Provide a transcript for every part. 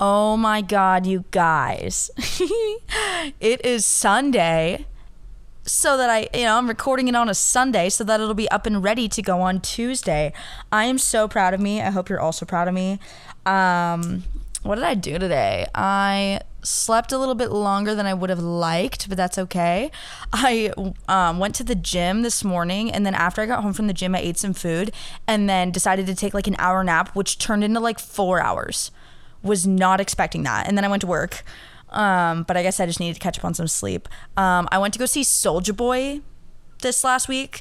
Oh my God, you guys. It is Sunday, so that I'm recording it on a Sunday so that it'll be up and ready to go on Tuesday. I am so proud of me. I hope you're also proud of me. What did I do today? I slept a little bit longer than I would have liked, but that's okay. I went to the gym this morning, and then after I got home from the gym, I ate some food and then decided to take like an hour nap, which turned into like 4 hours. Was not expecting that. And then I went to work, but I guess I just needed to catch up on some sleep. I went to go see Soulja Boy this last week.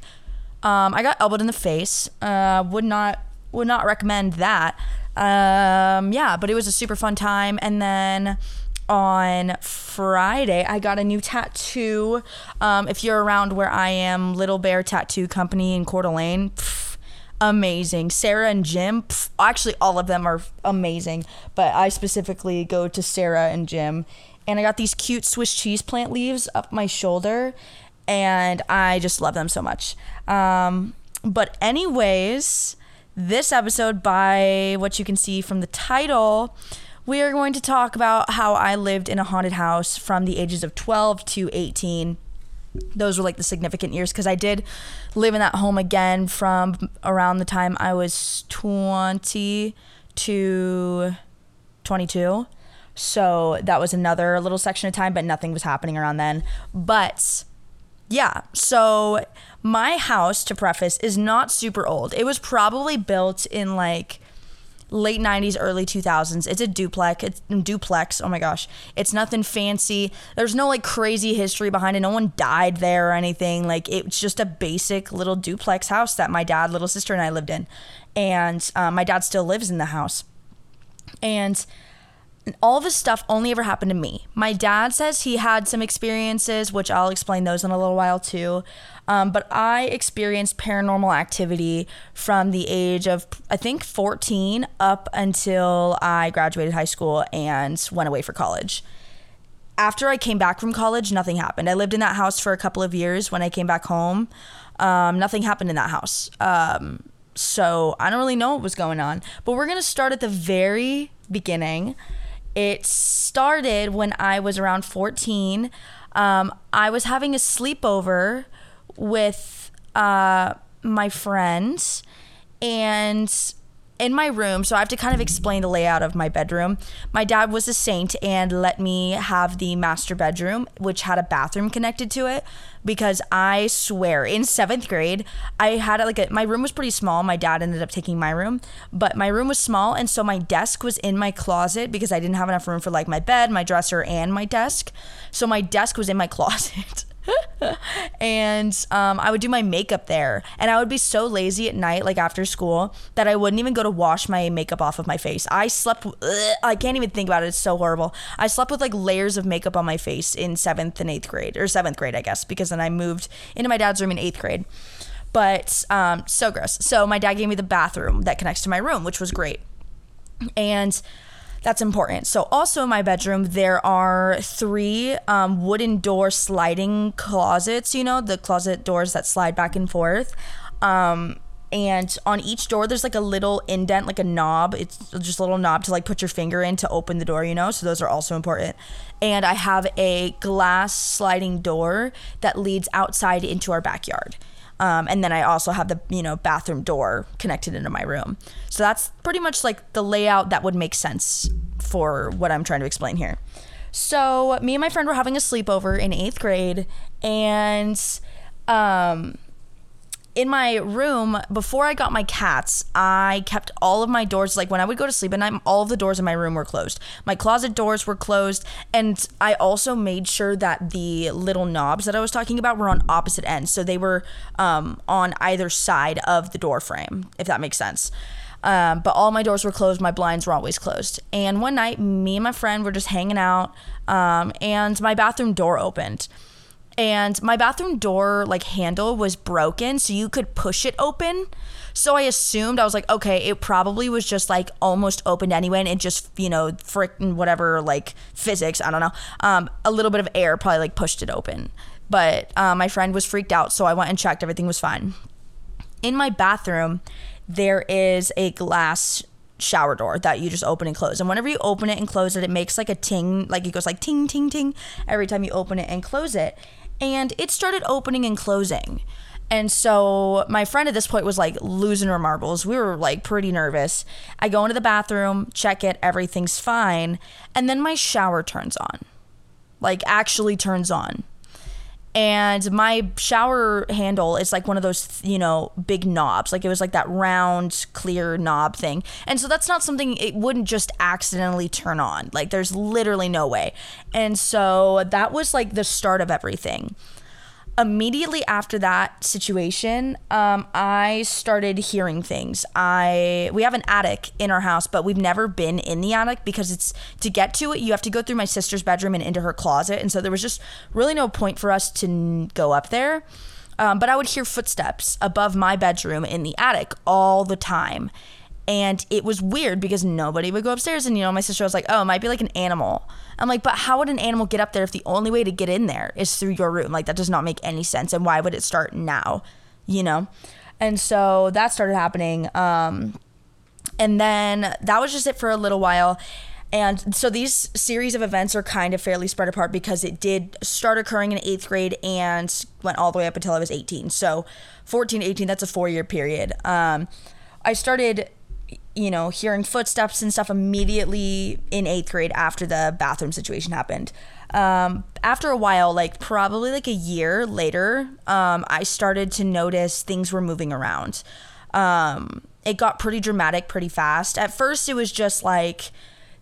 I got elbowed in the face. Would not recommend that. But it was a super fun time. And then on Friday, I got a new tattoo. If you're around where I am, Little Bear Tattoo Company in Coeur d'Alene, amazing. Sarah and Jim, actually all of them are amazing, but I specifically go to Sarah and Jim. And I got these cute Swiss cheese plant leaves up my shoulder, and I just love them so much. But anyways, this episode, by what you can see from the title, we are going to talk about how I lived in a haunted house from the ages of 12 to 18. Those were like the significant years, because I did live in that home again from around the time I was 20 to 22. So that was another little section of time, but nothing was happening around then. But yeah, so my house, to preface, is not super old. It was probably built in like late 90s, early 2000s. It's a duplex. Oh my gosh. It's nothing fancy. There's no like crazy history behind it. No one died there or anything. Like, it's just a basic little duplex house that my dad, little sister, and I lived in. And my dad still lives in the house. And all this stuff only ever happened to me. My dad says he had some experiences, which I'll explain those in a little while too. But I experienced paranormal activity from the age of, I think, 14 up until I graduated high school and went away for college. After I came back from college, nothing happened. I lived in that house for a couple of years. When I came back home, nothing happened in that house. So I don't really know what was going on, but we're going to start at the very beginning. It started when I was around 14. I was having a sleepover with my friends, and in my room, so I have to kind of explain the layout of my bedroom. My dad was a saint and let me have the master bedroom, which had a bathroom connected to it, because I swear in 7th grade, I had my room was pretty small. My dad ended up taking my room, but my room was small, and so my desk was in my closet because I didn't have enough room for like my bed, my dresser, and my desk. So my desk was in my closet. And I would do my makeup there, and I would be so lazy at night, like after school, that I wouldn't even go to wash my makeup off of my face. I can't even think about it. It's so horrible. I slept with like layers of makeup on my face in 7th and 8th grade, or 7th grade, I guess, because then I moved into my dad's room in 8th grade. But so gross. So my dad gave me the bathroom that connects to my room, which was great, and that's important. So also in my bedroom, there are 3 wooden door sliding closets, the closet doors that slide back and forth. And on each door, there's like a little indent, like a knob. It's just a little knob to like put your finger in to open the door, so those are also important. And I have a glass sliding door that leads outside into our backyard. And then I also have the, bathroom door connected into my room. So that's pretty much like the layout that would make sense for what I'm trying to explain here. So me and my friend were having a sleepover in 8th grade, and in my room, before I got my cats, I kept all of my doors, like when I would go to sleep at night, all of the doors in my room were closed. My closet doors were closed, and I also made sure that the little knobs that I was talking about were on opposite ends, so they were on either side of the door frame, if that makes sense. But all my doors were closed, my blinds were always closed. And one night, me and my friend were just hanging out, and my bathroom door opened. And my bathroom door handle was broken, so you could push it open. So I assumed, I was like, okay, it probably was just almost opened anyway, and it just, frickin' whatever, physics, I don't know. A little bit of air probably pushed it open. But my friend was freaked out, so I went and checked, everything was fine. In my bathroom, there is a glass shower door that you just open and close. And whenever you open it and close it, it makes like a ting, like it goes like ting, ting, ting every time you open it and close it. And it started opening and closing. And so my friend at this point was like losing her marbles. We were like pretty nervous. I go into the bathroom, check it, everything's fine. And then my shower turns on, like actually turns on. And my shower handle is like one of those, you know, big knobs. Like it was like that round, clear knob thing. And so that's not something, it wouldn't just accidentally turn on. Like there's literally no way. And so that was like the start of everything. Immediately after that situation, I started hearing things. We have an attic in our house, but we've never been in the attic because it's, to get to it, you have to go through my sister's bedroom and into her closet. And so there was just really no point for us to go up there. But I would hear footsteps above my bedroom in the attic all the time. And it was weird because nobody would go upstairs. And, you know, my sister was like, oh, it might be like an animal. I'm like, but how would an animal get up there if the only way to get in there is through your room? Like, that does not make any sense. And why would it start now, you know? And so that started happening. And then that was just it for a little while. And so these series of events are kind of fairly spread apart because it did start occurring in 8th grade and went all the way up until I was 18. So 14 to 18, that's a 4-year period. I started, you know, hearing footsteps and stuff immediately in 8th grade after the bathroom situation happened. After a while, like probably like a year later, I started to notice things were moving around. It got pretty dramatic pretty fast. At first it was just like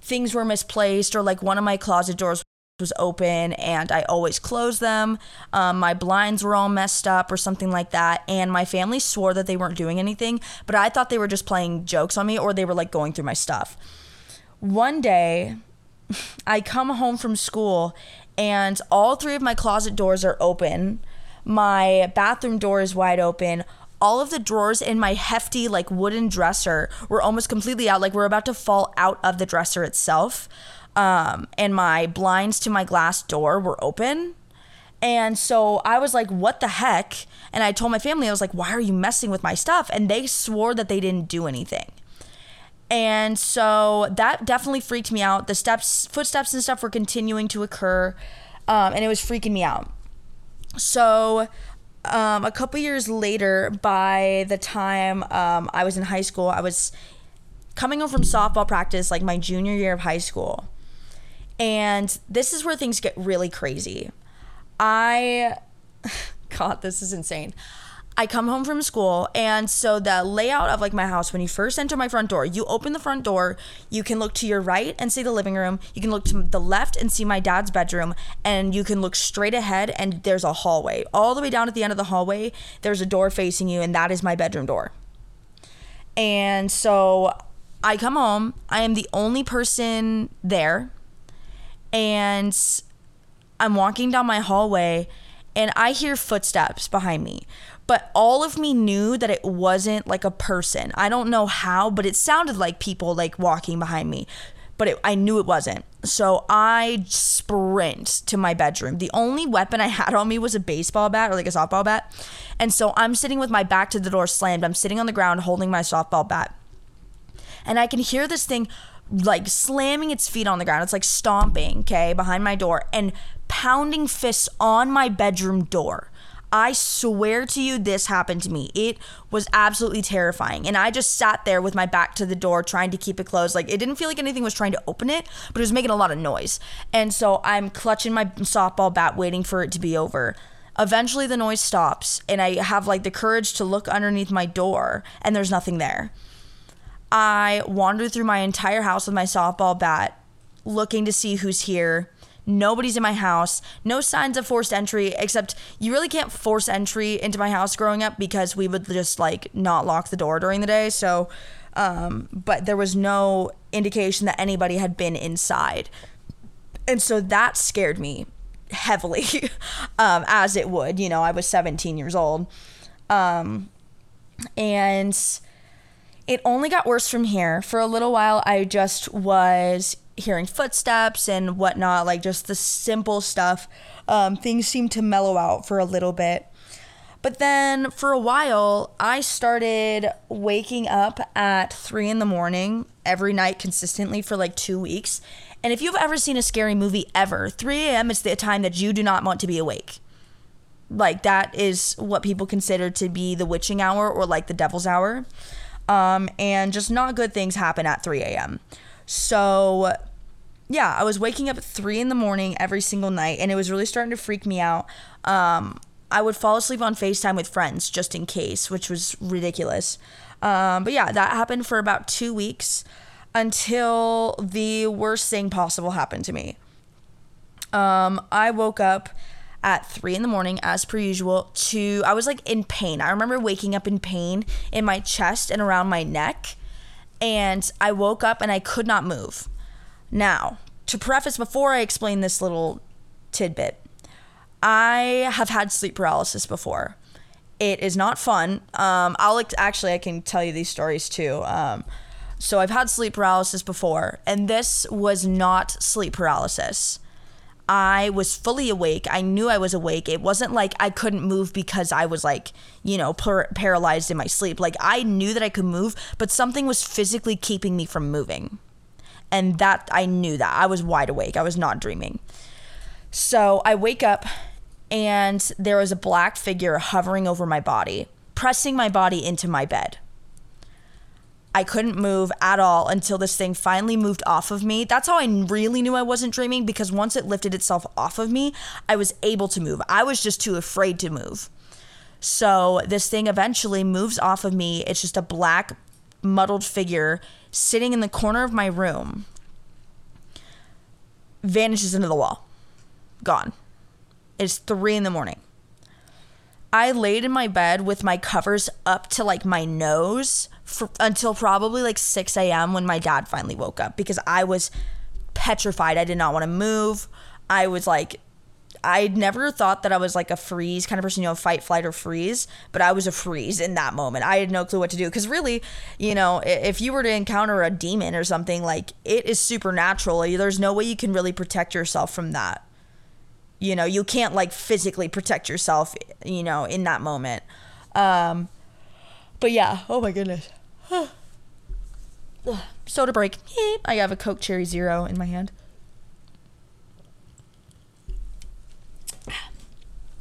things were misplaced, or like one of my closet doors was open and I always closed them. My blinds were all messed up or something like that. And my family swore that they weren't doing anything, but I thought they were just playing jokes on me, or they were like going through my stuff. One day I come home from school and all three of my closet doors are open. My bathroom door is wide open. All of the drawers in my hefty like wooden dresser were almost completely out, like we're about to fall out of the dresser itself. And my blinds to my glass door were open. And so I was like, what the heck? And I told my family, I was like, why are you messing with my stuff? And they swore that they didn't do anything. And so that definitely freaked me out. The footsteps and stuff were continuing to occur. And it was freaking me out. So a couple years later, by the time I was in high school, I was coming home from softball practice, like my junior year of high school. And this is where things get really crazy. God, this is insane. I come home from school, and so the layout of like my house, when you first enter my front door, you open the front door, you can look to your right and see the living room, you can look to the left and see my dad's bedroom, and you can look straight ahead and there's a hallway. All the way down at the end of the hallway, there's a door facing you, and that is my bedroom door. And so I come home, I am the only person there. And I'm walking down my hallway and I hear footsteps behind me, but all of me knew that it wasn't like a person. I don't know how, but it sounded like people like walking behind me, but I knew it wasn't. So I sprint to my bedroom. The only weapon I had on me was a baseball bat, or like a softball bat. And so I'm sitting with my back to the door slammed. I'm sitting on the ground holding my softball bat, and I can hear this thing like slamming its feet on the ground. It's like stomping, okay, behind my door and pounding fists on my bedroom door. I swear to you, this happened to me. It was absolutely terrifying. And I just sat there with my back to the door trying to keep it closed. Like, it didn't feel like anything was trying to open it, but it was making a lot of noise. And so I'm clutching my softball bat, waiting for it to be over. Eventually the noise stops and I have like the courage to look underneath my door, and there's nothing there. I wandered through my entire house with my softball bat, looking to see who's here. Nobody's in my house. No signs of forced entry, except you really can't force entry into my house growing up because we would just like not lock the door during the day. So, but there was no indication that anybody had been inside. And so that scared me heavily, as it would, you know, I was 17 years old. And it only got worse from here. For a little while, I just was hearing footsteps and whatnot, like just the simple stuff. Things seemed to mellow out for a little bit. But then for a while, I started waking up at 3 a.m. every night consistently for like 2 weeks. And if you've ever seen a scary movie ever, 3 a.m. is the time that you do not want to be awake. Like, that is what people consider to be the witching hour or like the devil's hour. And just not good things happen at 3 a.m. So yeah, I was waking up at 3 a.m. every single night, and it was really starting to freak me out. I would fall asleep on FaceTime with friends just in case, which was ridiculous. But yeah, that happened for about 2 weeks until the worst thing possible happened to me. I woke up at 3 a.m. as per usual to, I was like in pain. I remember waking up in pain in my chest and around my neck, and I woke up and I could not move. Now, to preface before I explain this little tidbit, I have had sleep paralysis before. It is not fun. I can tell you these stories too. So I've had sleep paralysis before, and this was not sleep paralysis. I was fully awake. I knew I was awake. It wasn't like I couldn't move because I was like, you know, paralyzed in my sleep. Like, I knew that I could move, but something was physically keeping me from moving. And that, I knew that. I was wide awake. I was not dreaming. So I wake up, and there was a black figure hovering over my body, pressing my body into my bed. I couldn't move at all until this thing finally moved off of me. That's how I really knew I wasn't dreaming, because once it lifted itself off of me, I was able to move. I was just too afraid to move. So this thing eventually moves off of me. It's just a black, muddled figure sitting in the corner of my room, vanishes into the wall. Gone. It's 3 a.m. I laid in my bed with my covers up to like my nose until probably like 6 a.m. when my dad finally woke up, because I was petrified. I did not want to move. I was like, I'd never thought that I was like a freeze kind of person, you know, fight, flight, or freeze, but I was a freeze in that moment. I had no clue what to do, because really, you know, if you were to encounter a demon or something, like, it is supernatural. There's no way you can really protect yourself from that. You know, you can't like physically protect yourself, you know, in that moment. But yeah, oh my goodness. Soda break. I have a Coke Cherry Zero in my hand.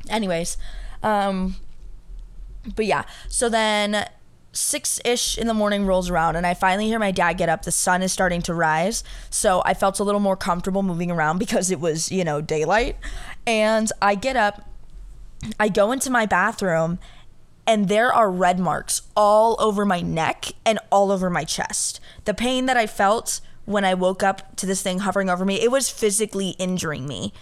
Anyways, but yeah, so then 6-ish a.m. rolls around, and I finally hear my dad get up. The sun is starting to rise, so I felt a little more comfortable moving around because it was, you know, daylight. And I get up, I go into my bathroom, and there are red marks all over my neck and all over my chest. The pain that I felt when I woke up to this thing hovering over me, it was physically injuring me.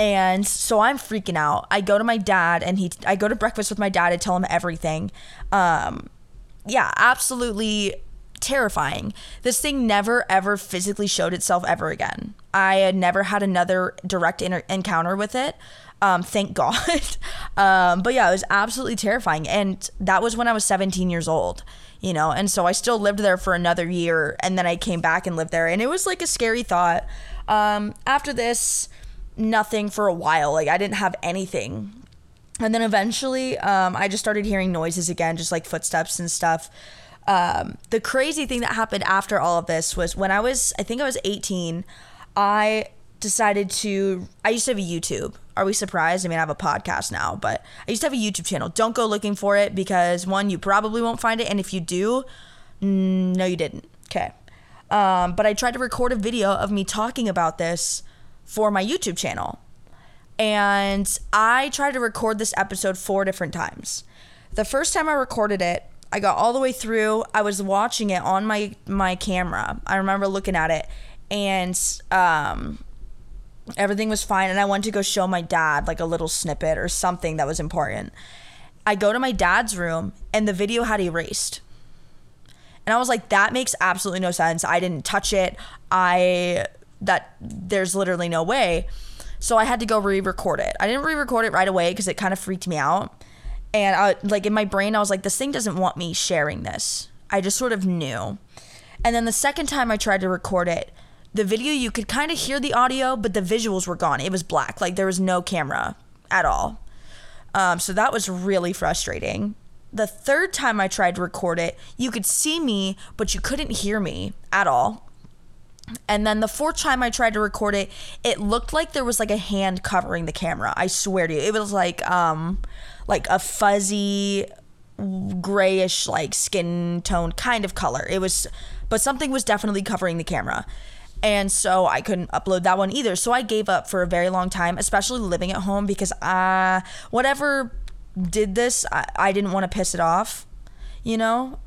And so I'm freaking out. I go to my dad, and I go to breakfast with my dad. I tell him everything. Yeah, absolutely terrifying. This thing never, ever physically showed itself ever again. I had never had another direct encounter with it. Thank God. But yeah, it was absolutely terrifying. And that was when I was 17 years old, you know, and so I still lived there for another year. And then I came back and lived there, and it was like a scary thought. After this, nothing for a while. Like, I didn't have anything. And then eventually, I just started hearing noises again, just like footsteps and stuff. The crazy thing that happened after all of this was when I think I was 18, I decided to, I used to have a YouTube. Are we surprised? I mean, I have a podcast now, but I used to have a YouTube channel. Don't go looking for it, because one, you probably won't find it. And if you do, no, you didn't. Okay. But I tried to record a video of me talking about this for my YouTube channel. And I tried to record this episode 4 different times. The first time I recorded it, I got all the way through. I was watching it on my camera. I remember looking at it, and everything was fine. And I went to go show my dad like a little snippet or something that was important. I go to my dad's room, and the video had erased. And I was like, that makes absolutely no sense. I didn't touch it. There's literally no way. So I had to go re-record it. I didn't re-record it right away because it kind of freaked me out. And I, like, in my brain, I was like, this thing doesn't want me sharing this. I just sort of knew. And then the second time I tried to record it, the video, you could kind of hear the audio, but the visuals were gone. It was black. Like, there was no camera at all. So that was really frustrating. The third time I tried to record it, you could see me, but you couldn't hear me at all. And then the fourth time I tried to record it, it looked like there was like a hand covering the camera. I swear to you, it was like a fuzzy, grayish, like skin tone kind of color. It was, but something was definitely covering the camera. And so I couldn't upload that one either. So I gave up for a very long time, especially living at home, because whatever did this, I didn't want to piss it off, you know?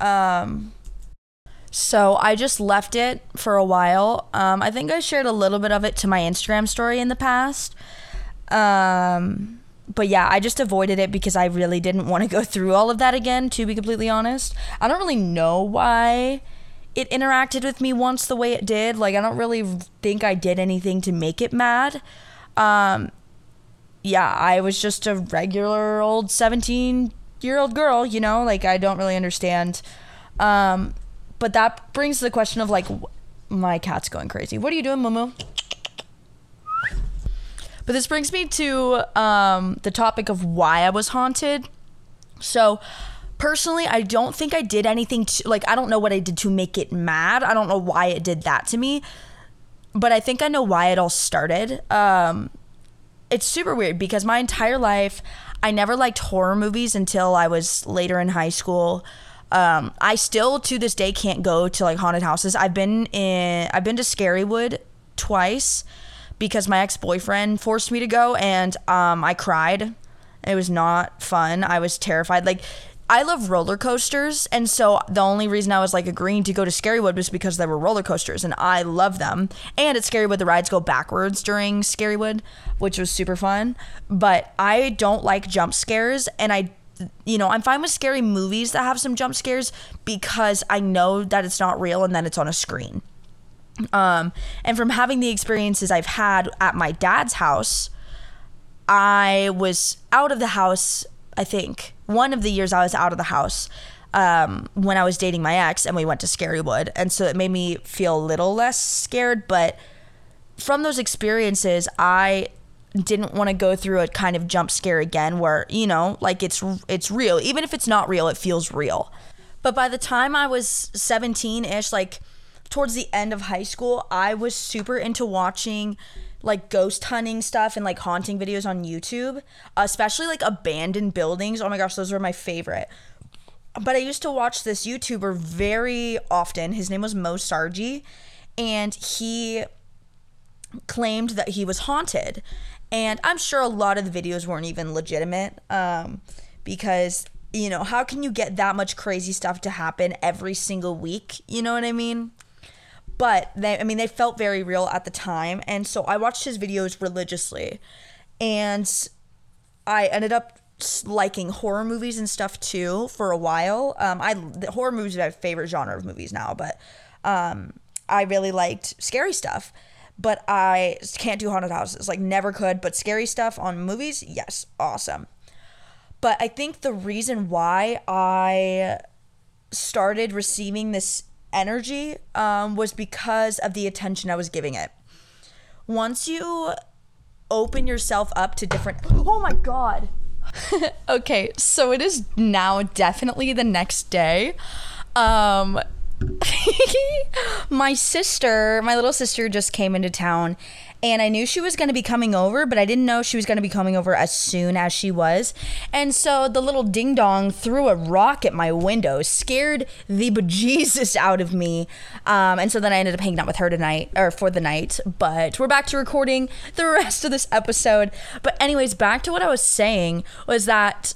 So I just left it for a while. I think I shared a little bit of it to my Instagram story in the past. But yeah, I just avoided it because I really didn't want to go through all of that again, to be completely honest. I don't really know why it interacted with me once the way it did. Like, I don't really think I did anything to make it mad. Yeah, I was just a regular old 17-year-old girl, you know? Like, I don't really understand. But that brings the question of, like, my cat's going crazy. What are you doing, Mumu? But this brings me to the topic of why I was haunted. So, personally, I don't think I did anything to, like, I don't know what I did to make it mad. I don't know why it did that to me. But I think I know why it all started. It's super weird because my entire life, I never liked horror movies until I was later in high school. I still to this day can't go to like haunted houses. I've been to Scarywood twice because my ex-boyfriend forced me to go, and I cried. It was not fun. I was terrified. Like, I love roller coasters, and so the only reason I was like agreeing to go to Scarywood was because there were roller coasters, and I love them. And at Scarywood, the rides go backwards during Scarywood, which was super fun. But I don't like jump scares, and I'm fine with scary movies that have some jump scares because I know that it's not real and that it's on a screen. And from having the experiences I've had at my dad's house, I was out of the house, I think. One of the years I was out of the house when I was dating my ex, and we went to Scarywood. And so it made me feel a little less scared. But from those experiences, I didn't want to go through a kind of jump scare again where, you know, like it's real. Even if it's not real, it feels real. But by the time I was 17-ish, like towards the end of high school, I was super into watching like ghost hunting stuff and like haunting videos on YouTube, especially like abandoned buildings. Oh my gosh, those were my favorite. But I used to watch this YouTuber very often. His name was Mo Sargi, and he claimed that he was haunted. And I'm sure a lot of the videos weren't even legitimate because, you know, how can you get that much crazy stuff to happen every single week? You know what I mean? But they felt very real at the time. And so I watched his videos religiously, and I ended up liking horror movies and stuff too for a while. Horror movies are my favorite genre of movies now, but I really liked scary stuff, but I can't do haunted houses, like never could, but scary stuff on movies, yes, awesome. But I think the reason why I started receiving this energy was because of the attention I was giving it. Once you open yourself up to different... Oh my God. Okay, so it is now definitely the next day. My little sister just came into town, and I knew she was going to be coming over, but I didn't know she was going to be coming over as soon as she was. And so the little ding dong threw a rock at my window, scared the bejesus out of me. And so then I ended up hanging out with her for the night, but we're back to recording the rest of this episode. But anyways, back to what I was saying was that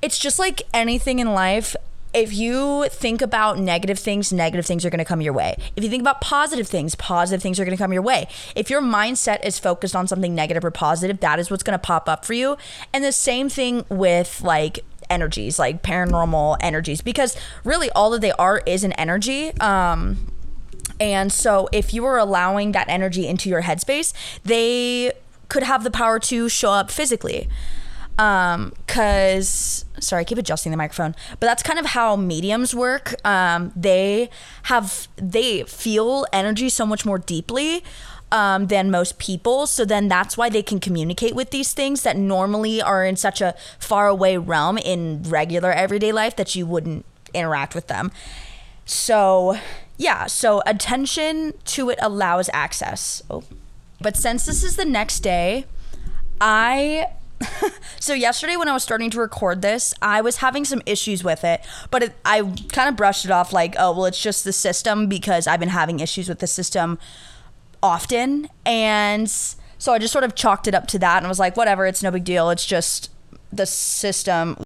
it's just like anything in life. If you think about negative things are going to come your way. If you think about positive things are going to come your way. If your mindset is focused on something negative or positive, that is what's going to pop up for you. And the same thing with like energies, like paranormal energies, because really all that they are is an energy. And so if you are allowing that energy into your headspace, they could have the power to show up physically. Sorry, I keep adjusting the microphone, but that's kind of how mediums work. They feel energy so much more deeply than most people. So then that's why they can communicate with these things that normally are in such a faraway realm in regular everyday life that you wouldn't interact with them. So yeah, so attention to it allows access. Oh. But since this is the next day, so yesterday when I was starting to record this, I was having some issues with it, but I kind of brushed it off like, oh, well, it's just the system, because I've been having issues with the system often. And so I just sort of chalked it up to that and was like, whatever, it's no big deal. It's just the system.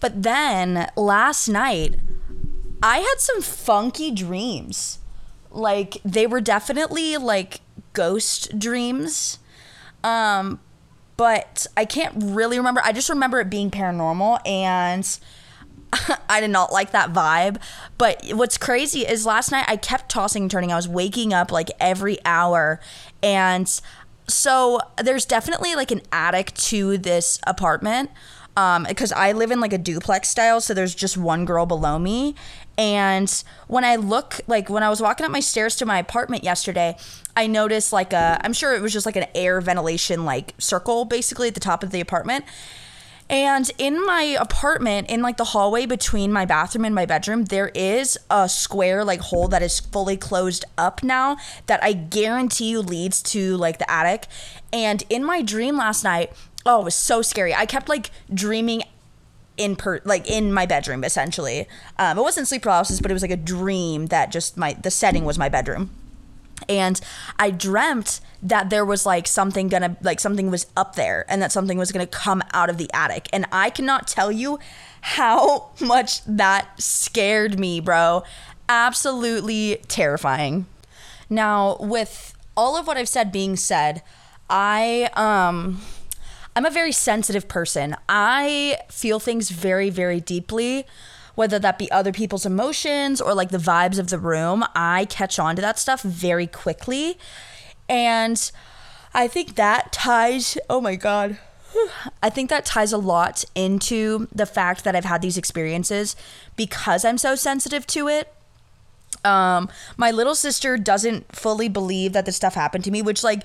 But then last night, I had some funky dreams. Like, they were definitely like ghost dreams. But I can't really remember. I just remember it being paranormal, and I did not like that vibe. But what's crazy is last night I kept tossing and turning. I was waking up like every hour. And so there's definitely like an attic to this apartment, because I live in like a duplex style. So there's just one girl below me. And when I look, like when I was walking up my stairs to my apartment yesterday, I noticed like I'm sure it was just like an air ventilation like circle basically at the top of the apartment. And in my apartment, in like the hallway between my bathroom and my bedroom, there is a square like hole that is fully closed up now that I guarantee you leads to like the attic. And in my dream last night, oh, it was so scary. I kept like dreaming in my bedroom essentially. It wasn't sleep paralysis, but it was like a dream that just the setting was my bedroom. And I dreamt that there was like something was up there, and that something was gonna come out of the attic. And I cannot tell you how much that scared me, bro. Absolutely terrifying. Now, with all of what I've said being said, I'm a very sensitive person. I feel things very, very deeply, whether that be other people's emotions or like the vibes of the room. I catch on to that stuff very quickly. And I think that ties, oh my God. I think that ties a lot into the fact that I've had these experiences because I'm so sensitive to it. My little sister doesn't fully believe that this stuff happened to me, which like,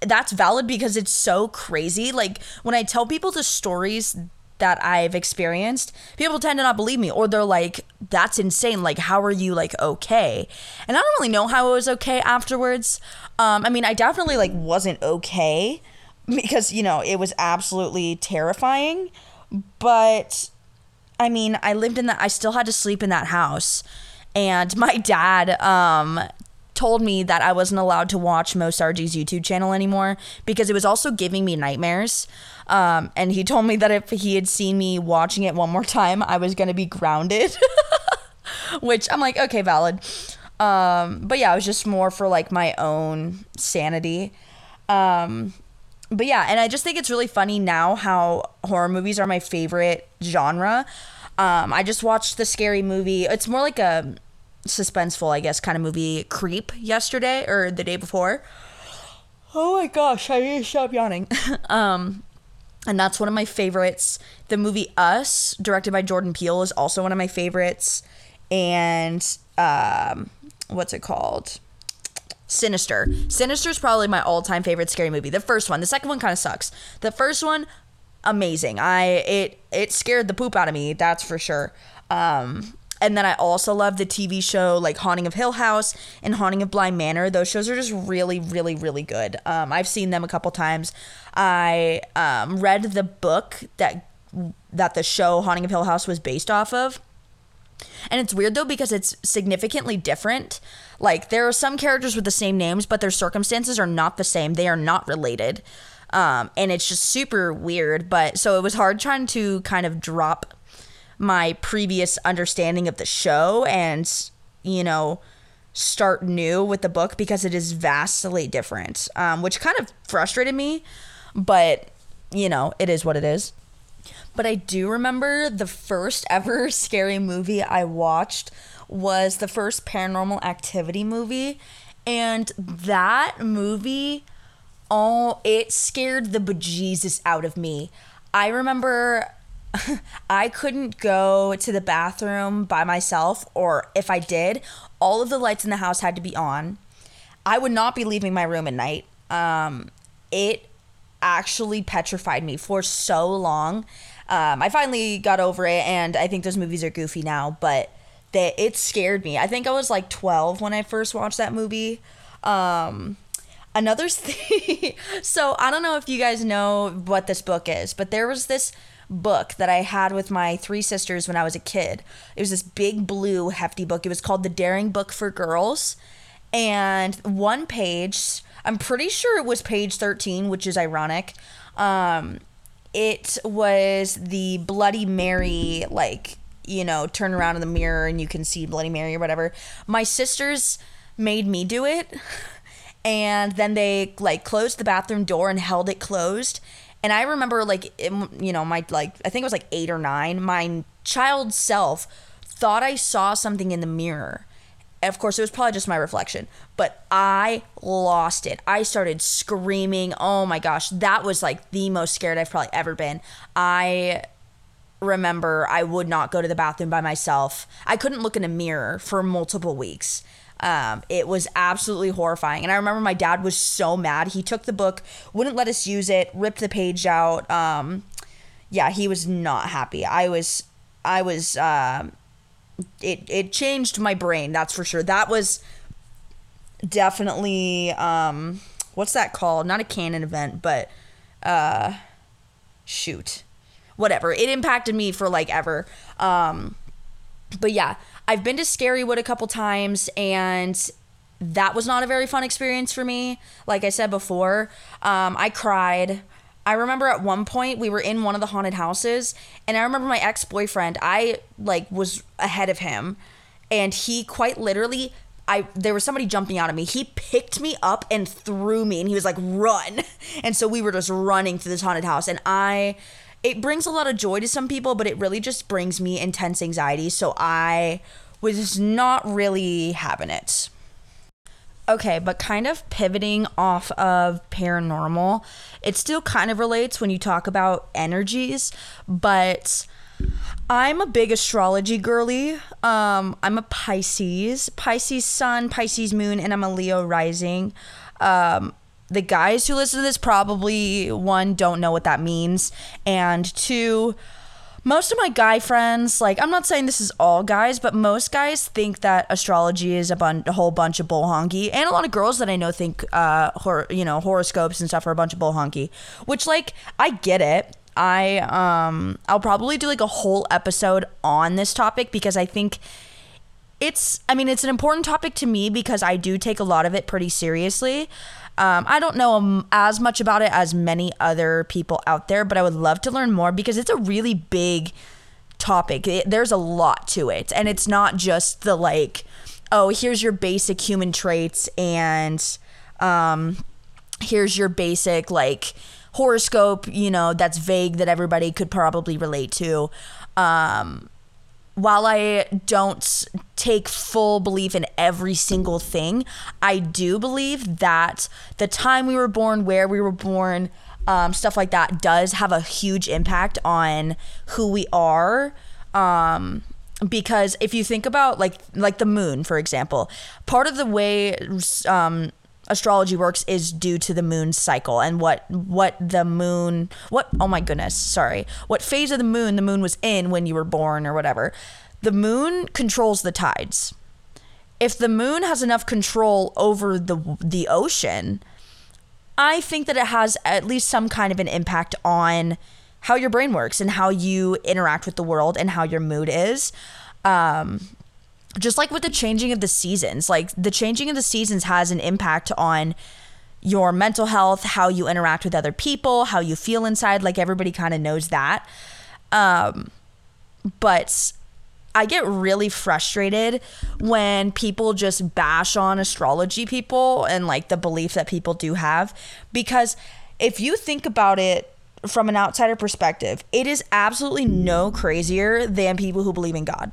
that's valid because it's so crazy. Like when I tell people the stories that I've experienced, people tend to not believe me, or they're like, that's insane, like how are you like okay? And I don't really know how I was okay afterwards. I mean, I definitely like wasn't okay because, you know, it was absolutely terrifying. But I mean, I still had to sleep in that house, and my dad told me that I wasn't allowed to watch Mo Sargi's YouTube channel anymore because it was also giving me nightmares. And he told me that if he had seen me watching it one more time, I was going to be grounded, which I'm like, okay, valid. But yeah, it was just more for like my own sanity. But yeah, and I just think it's really funny now how horror movies are my favorite genre. I just watched the Scary Movie. It's more like a suspenseful, I guess, kind of movie, Creep, yesterday or the day before. Oh my gosh, I need to stop yawning. And that's one of my favorites. The movie Us, directed by Jordan Peele, is also one of my favorites. And what's it called? Sinister. Sinister is probably my all-time favorite Scary Movie. The first one. The second one kind of sucks. The first one, amazing. It scared the poop out of me, that's for sure. And then I also love the TV show like Haunting of Hill House and Haunting of Bly Manor. Those shows are just really, really, really good. I've seen them a couple times. I read the book that the show Haunting of Hill House was based off of. And it's weird though, because it's significantly different. Like there are some characters with the same names, but their circumstances are not the same. They are not related. And it's just super weird. But so it was hard trying to kind of drop my previous understanding of the show and, you know, start new with the book, because it is vastly different, which kind of frustrated me, but, you know, it is what it is. But I do remember the first ever Scary Movie I watched was the first Paranormal Activity movie, and that movie, oh, it scared the bejesus out of me. I remember I couldn't go to the bathroom by myself, or if I did, all of the lights in the house had to be on. I would not be leaving my room at night. It actually petrified me for so long. I finally got over it, and I think those movies are goofy now, but it scared me. I think I was like 12 when I first watched that movie. Another thing, so I don't know if you guys know what this book is, but there was this book that I had with my three sisters when I was a kid. It was this big blue hefty book. It was called The Daring Book for Girls. And one page, I'm pretty sure it was page 13, which is ironic. It was the Bloody Mary, like, you know, turn around in the mirror and you can see Bloody Mary or whatever. My sisters made me do it. And then they, like, closed the bathroom door and held it closed. And I remember, like, it, you know, my, like, I think it was like 8 or 9, my child self thought I saw something in the mirror. Of course, it was probably just my reflection, but I lost it. I started screaming. Oh my gosh, that was like the most scared I've probably ever been. I remember I would not go to the bathroom by myself. I couldn't look in a mirror for multiple weeks. It was absolutely horrifying. And I remember my dad was so mad. He took the book, wouldn't let us use it, ripped the page out. Yeah, he was not happy. It changed my brain, that's for sure. That was definitely, what's that called? Not a canon event, but, shoot, whatever. It impacted me for like ever. But yeah, I've been to Scarywood a couple times, and that was not a very fun experience for me. Like I said before, I cried. I remember at one point we were in one of the haunted houses, and I remember my ex-boyfriend, I like was ahead of him, and he quite literally, there was somebody jumping out at me. He picked me up and threw me, and he was like, run. And so we were just running through this haunted house, and it brings a lot of joy to some people, but it really just brings me intense anxiety. So I was not really having it. Okay, but kind of pivoting off of paranormal, it still kind of relates when you talk about energies, but I'm a big astrology girly. I'm a Pisces sun, Pisces moon, and I'm a Leo rising. The guys who listen to this probably, 1, don't know what that means, and 2, most of my guy friends, like, I'm not saying this is all guys, but most guys think that astrology is a whole bunch of bull honky, and a lot of girls that I know think, horoscopes and stuff are a bunch of bull honky, which, like, I get it. I'll probably do, like, a whole episode on this topic, because I think it's an important topic to me, because I do take a lot of it pretty seriously. I don't know as much about it as many other people out there, but I would love to learn more, because it's a really big topic. There's a lot to it, and it's not just the, like, oh, here's your basic human traits, and here's your basic, like, horoscope, you know, that's vague, that everybody could probably relate to. While I don't take full belief in every single thing, I do believe that the time we were born, where we were born, stuff like that does have a huge impact on who we are. Because if you think about like the moon, for example, part of the way astrology works is due to the moon cycle, and what phase of the moon was in when you were born or whatever. The moon controls the tides. If the moon has enough control over the ocean, I think that it has at least some kind of an impact on how your brain works and how you interact with the world and how your mood is. Just like with the changing of the seasons, like the changing of the seasons has an impact on your mental health, how you interact with other people, how you feel inside, like everybody kind of knows that. But I get really frustrated when people just bash on astrology people and like the belief that people do have, because if you think about it from an outsider perspective, it is absolutely no crazier than people who believe in God.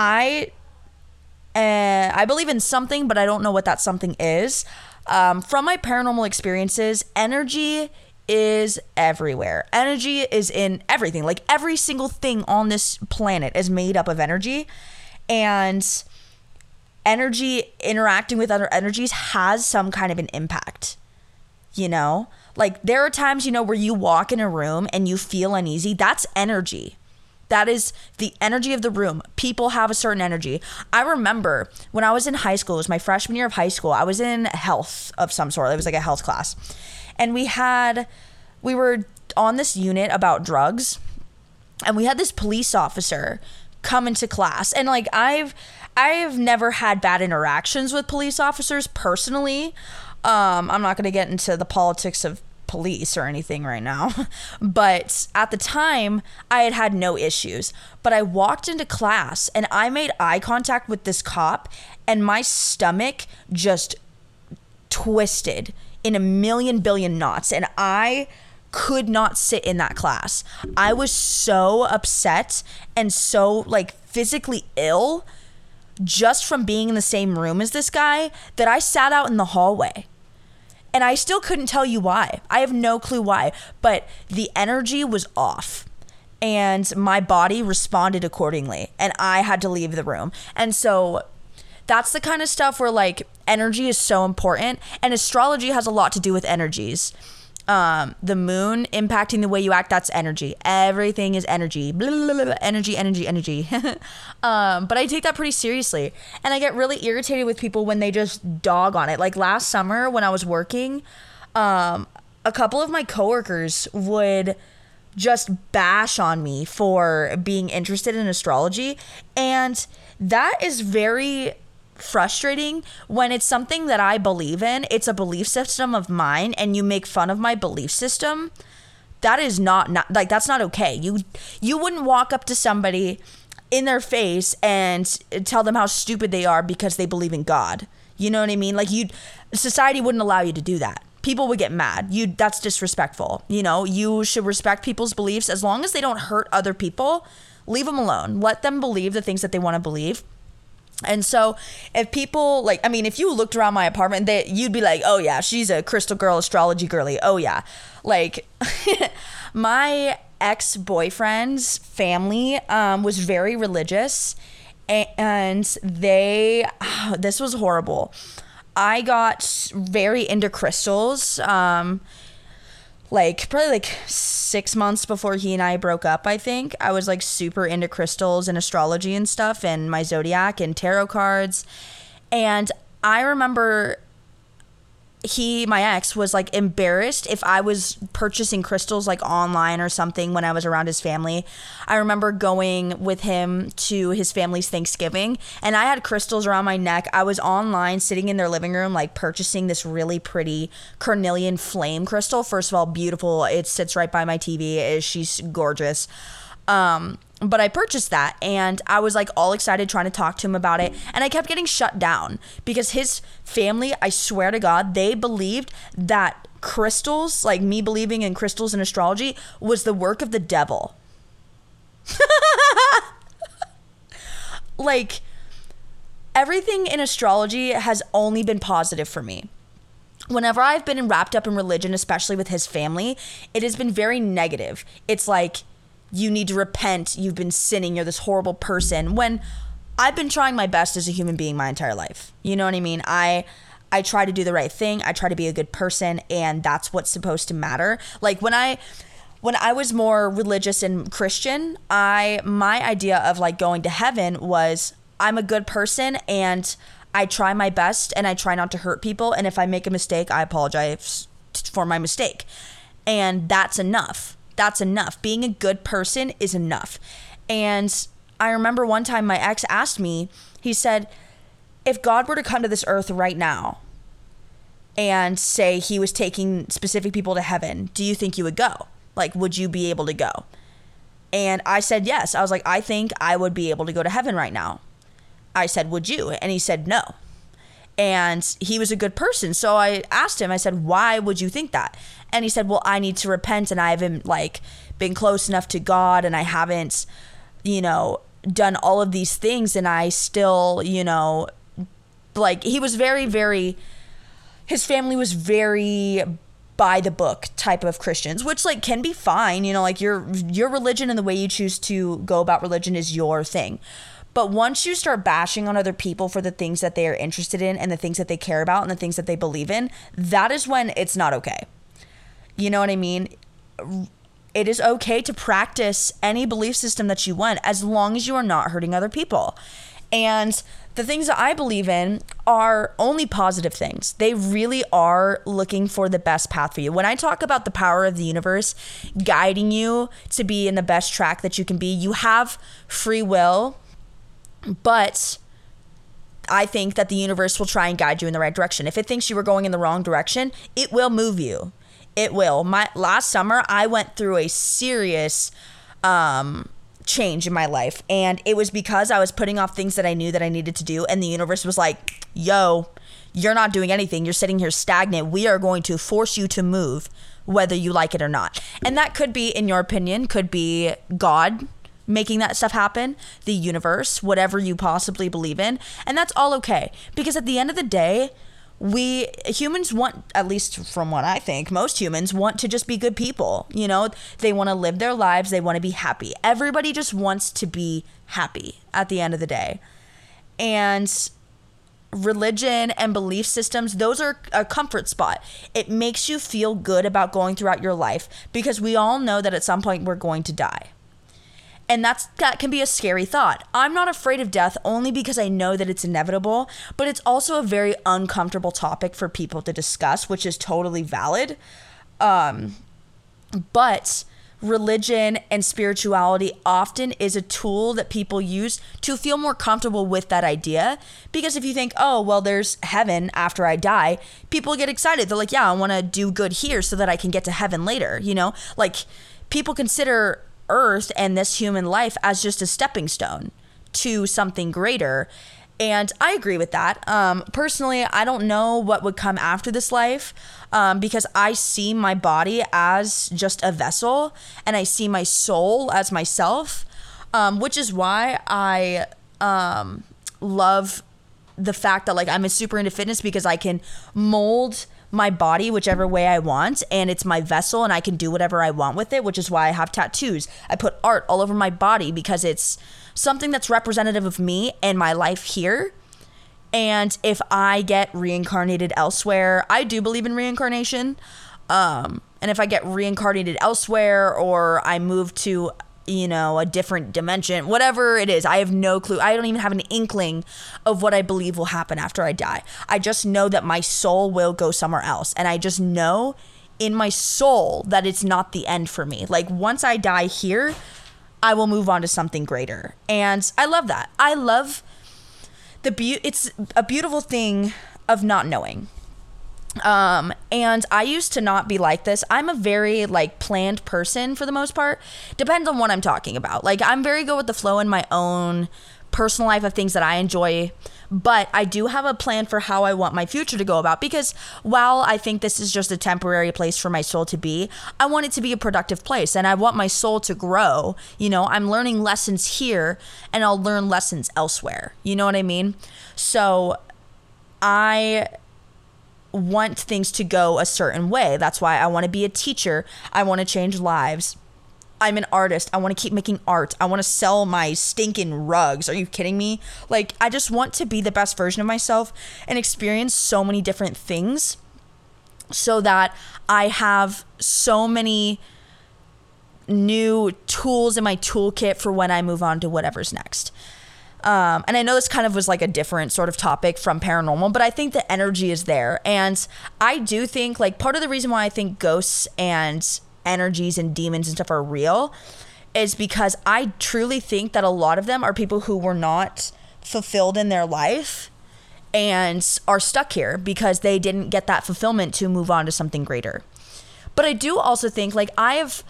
I believe in something, but I don't know what that something is. From my paranormal experiences, energy is everywhere. Energy is in everything. Like every single thing on this planet is made up of energy, and energy interacting with other energies has some kind of an impact, you know? Like, there are times, you know, where you walk in a room and you feel uneasy. That's energy. That is the energy of the room. People have a certain energy. I remember when I was in high school, it was my freshman year of high school, I was in health of some sort. It was like a health class. And we were on this unit about drugs, and we had this police officer come into class. And like, I've never had bad interactions with police officers personally. I'm not going to get into the politics of police or anything right now, but at the time I had had no issues. But I walked into class and I made eye contact with this cop, and my stomach just twisted in a million billion knots, and I could not sit in that class. I was so upset and so like physically ill just from being in the same room as this guy that I sat out in the hallway. And I still couldn't tell you why. I have no clue why, but the energy was off and my body responded accordingly, and I had to leave the room. And so that's the kind of stuff where like energy is so important, and astrology has a lot to do with energies. The moon impacting the way you act, that's energy. Everything is energy. Blah, blah, blah, blah. Energy. But I take that pretty seriously. And I get really irritated with people when they just dog on it. Like last summer when I was working, a couple of my coworkers would just bash on me for being interested in astrology. And that is very frustrating when it's something that I believe in. It's a belief system of mine, and you make fun of my belief system. That is not like, that's not okay. You wouldn't walk up to somebody in their face and tell them how stupid they are because they believe in God. You know what I mean? Like, society wouldn't allow you to do that. People would get mad. That's disrespectful. You know, you should respect people's beliefs. As long as they don't hurt other people, leave them alone. Let them believe the things that they want to believe. And so if people like, I mean, if you looked around my apartment, you'd be like, oh yeah, she's a crystal girl, astrology girly. Oh yeah. Like my ex-boyfriend's family was very religious, and this was horrible. I got very into crystals, like probably like 6 months before he and I broke up, I think. I was like super into crystals and astrology and stuff, and my zodiac and tarot cards. And I remember my ex was like embarrassed if I was purchasing crystals like online or something when I was around his family. I remember going with him to his family's Thanksgiving, and I had crystals around my neck. I was online sitting in their living room, like purchasing this really pretty carnelian flame crystal. First of all, beautiful. It sits right by my TV. She's gorgeous. But I purchased that, and I was like all excited trying to talk to him about it. And I kept getting shut down because his family, I swear to God, they believed that crystals, like me believing in crystals and astrology, was the work of the devil. Like, everything in astrology has only been positive for me. Whenever I've been wrapped up in religion, especially with his family, it has been very negative. It's like, you need to repent, you've been sinning, you're this horrible person, when I've been trying my best as a human being my entire life. You know what I mean? I try to do the right thing, I try to be a good person, and that's what's supposed to matter. Like when I was more religious and Christian, my idea of like going to heaven was, I'm a good person and I try my best and I try not to hurt people, and if I make a mistake, I apologize for my mistake. And that's enough. That's enough. Being a good person is enough. And I remember one time my ex asked me, he said, if God were to come to this earth right now and say he was taking specific people to heaven, do you think you would go? Like, would you be able to go? And I said, yes. I was like, I think I would be able to go to heaven right now. I said, would you? And he said, no. And he was a good person. So I asked him, I said, why would you think that? And he said, well, I need to repent, and I haven't like been close enough to God, and I haven't, you know, done all of these things, and I still, you know, like, he was very, very, his family was very by the book type of Christians, which like can be fine, you know, like your religion and the way you choose to go about religion is your thing. But once you start bashing on other people for the things that they are interested in and the things that they care about and the things that they believe in, that is when it's not okay. You know what I mean? It is okay to practice any belief system that you want as long as you are not hurting other people. And the things that I believe in are only positive things. They really are looking for the best path for you. When I talk about the power of the universe guiding you to be in the best track that you can be, you have free will, but I think that the universe will try and guide you in the right direction. If it thinks you were going in the wrong direction, it will move you. It will. Last summer, I went through a serious change in my life, and it was because I was putting off things that I knew that I needed to do, and the universe was like, yo, you're not doing anything, you're sitting here stagnant, we are going to force you to move whether you like it or not. And that could be, in your opinion, could be God making that stuff happen, the universe, whatever you possibly believe in, and that's all okay, because at the end of the day, we humans want, at least from what I think, most humans want to just be good people. You know, they want to live their lives. They want to be happy. Everybody just wants to be happy at the end of the day. And religion and belief systems, those are a comfort spot. It makes you feel good about going throughout your life, because we all know that at some point we're going to die. And that can be a scary thought. I'm not afraid of death only because I know that it's inevitable, but it's also a very uncomfortable topic for people to discuss, which is totally valid. But religion and spirituality often is a tool that people use to feel more comfortable with that idea. Because if you think, oh, well, there's heaven after I die, people get excited. They're like, yeah, I want to do good here so that I can get to heaven later. You know, like people consider Earth and this human life as just a stepping stone to something greater. And I agree with that. Personally, I don't know what would come after this life, because I see my body as just a vessel, and I see my soul as myself, which is why I love the fact that, like, I'm super into fitness, because I can mold my body whichever way I want, and it's my vessel, and I can do whatever I want with it, which is why I have tattoos. I put art all over my body because it's something that's representative of me and my life here. And if I get reincarnated elsewhere, I do believe in reincarnation. And if I get reincarnated elsewhere, or I move to, you know, a different dimension, whatever it is, I have no clue. I don't even have an inkling of what I believe will happen after I die. I just know that my soul will go somewhere else. And I just know in my soul that it's not the end for me. Like, once I die here, I will move on to something greater. And I love that. I love the it's a beautiful thing of not knowing. And I used to not be like this. I'm a very, like, planned person for the most part. Depends on what I'm talking about. Like, I'm very good with the flow in my own personal life of things that I enjoy, but I do have a plan for how I want my future to go about, because while I think this is just a temporary place for my soul to be, I want it to be a productive place, and I want my soul to grow. You know, I'm learning lessons here, and I'll learn lessons elsewhere. You know what I mean? So I want things to go a certain way. That's why I want to be a teacher. I want to change lives. I'm an artist. I want to keep making art. I want to sell my stinking rugs. Are you kidding me? Like, I just want to be the best version of myself and experience so many different things so that I have so many new tools in my toolkit for when I move on to whatever's next. And I know this kind of was like a different sort of topic from paranormal, but I think the energy is there. And I do think, like, part of the reason why I think ghosts and energies and demons and stuff are real is because I truly think that a lot of them are people who were not fulfilled in their life and are stuck here because they didn't get that fulfillment to move on to something greater. But I do also think, like, I have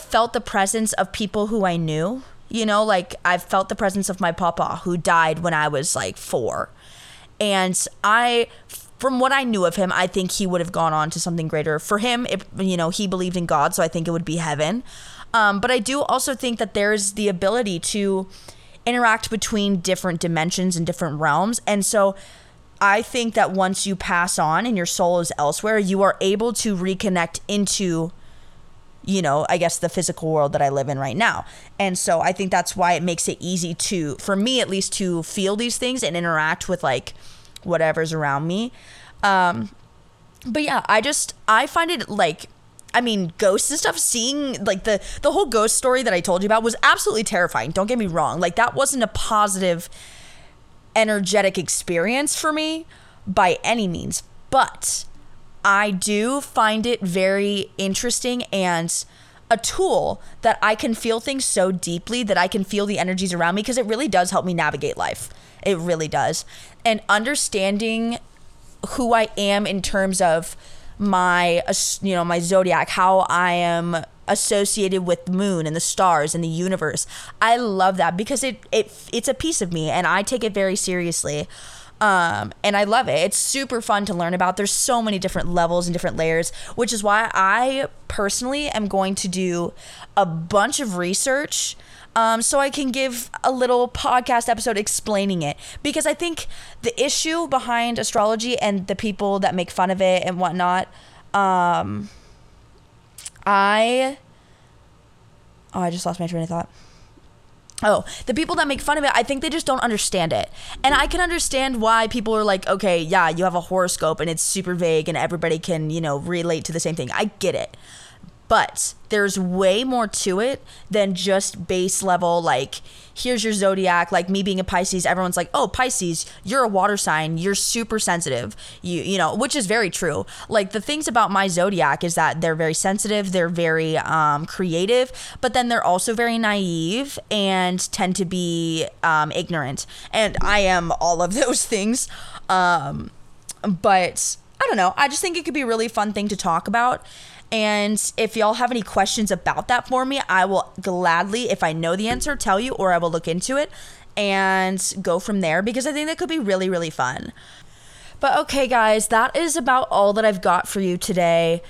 felt the presence of people who I knew. You know, like, I've felt the presence of my papa, who died when I was like 4. And from what I knew of him, I think he would have gone on to something greater. For him, you know, he believed in God, so I think it would be heaven. But I do also think that there's the ability to interact between different dimensions and different realms. And so I think that once you pass on and your soul is elsewhere, you are able to reconnect into you know, I guess the physical world that I live in right now. And so I think that's why it makes it easy to, for me at least, to feel these things and interact with like whatever's around me. But yeah, I find it like, I mean, ghosts and stuff, seeing like the whole ghost story that I told you about was absolutely terrifying. Don't get me wrong. Like that wasn't a positive energetic experience for me by any means, but I do find it very interesting and a tool that I can feel things so deeply that I can feel the energies around me, because it really does help me navigate life. It really does. And understanding who I am in terms of my, you know, my zodiac, how I am associated with the moon and the stars and the universe. I love that because it's a piece of me and I take it very seriously. And I love it. It's super fun to learn about. There's so many different levels and different layers, which is why I personally am going to do a bunch of research so I can give a little podcast episode explaining it, because I think the issue behind astrology and the people that make fun of it and whatnot, I just lost my train of thought. Oh, the people that make fun of it, I think they just don't understand it. And I can understand why people are like, okay, yeah, you have a horoscope and it's super vague and everybody can, you know, relate to the same thing. I get it. But there's way more to it than just base level, like, here's your zodiac. Like me being a Pisces, everyone's like, oh, Pisces, you're a water sign. You're super sensitive, you know, which is very true. Like the things about my zodiac is that they're very sensitive. They're very creative, but then they're also very naive and tend to be ignorant. And I am all of those things. But I don't know. I just think it could be a really fun thing to talk about. And if y'all have any questions about that for me, I will gladly, if I know the answer, tell you, or I will look into it and go from there, because I think that could be really, really fun. But okay, guys, that is about all that I've got for you today.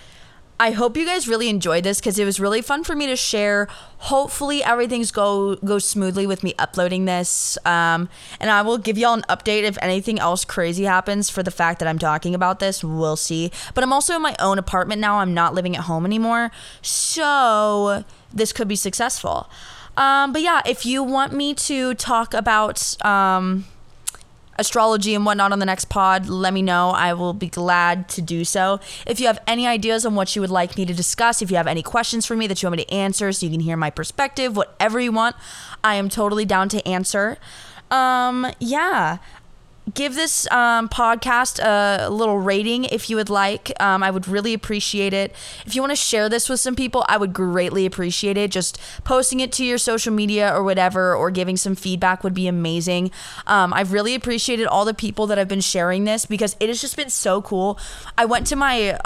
I hope you guys really enjoyed this because it was really fun for me to share. Hopefully everything's go smoothly with me uploading this. And I will give y'all an update if anything else crazy happens for the fact that I'm talking about this. We'll see. But I'm also in my own apartment now. I'm not living at home anymore. So this could be successful. But yeah, if you want me to talk about astrology and whatnot on the next pod, let me know. I will be glad to do so. If you have any ideas on what you would like me to discuss, if you have any questions for me that you want me to answer so you can hear my perspective, whatever you want, I am totally down to answer. Yeah. Give this podcast a little rating if you would like. I would really appreciate it. If you want to share this with some people, I would greatly appreciate it. Just posting it to your social media or whatever, or giving some feedback would be amazing. I've really appreciated all the people that have been sharing this because it has just been so cool. I went to my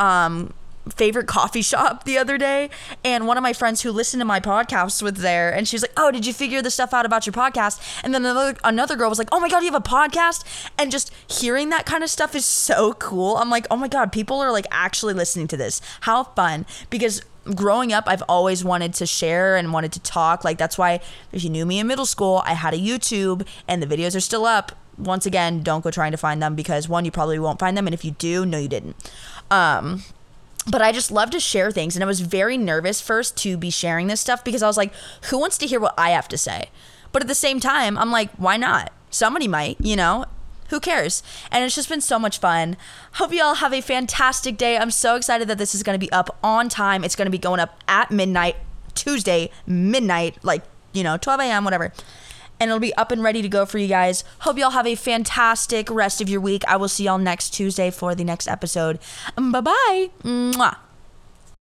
favorite coffee shop the other day, and one of my friends who listened to my podcast was there, and she was like, oh, did you figure this stuff out about your podcast? And then another girl was like, oh my god, you have a podcast? And just hearing that kind of stuff is so cool. I'm like, oh my god, people are like actually listening to this. How fun. Because growing up, I've always wanted to share and wanted to talk. Like that's why, if you knew me in middle school, I had a YouTube and the videos are still up. Once again, don't go trying to find them because one, you probably won't find them, and if you do, no you didn't. But I just love to share things, and I was very nervous first to be sharing this stuff because I was like, who wants to hear what I have to say? But at the same time, I'm like, why not? Somebody might, you know? Who cares? And it's just been so much fun. Hope you all have a fantastic day. I'm so excited that this is going to be up on time. It's going to be going up at midnight, Tuesday, midnight, like, you know, 12 a.m., whatever. And it'll be up and ready to go for you guys. Hope y'all have a fantastic rest of your week. I will see y'all next Tuesday for the next episode. Bye-bye. Mwah.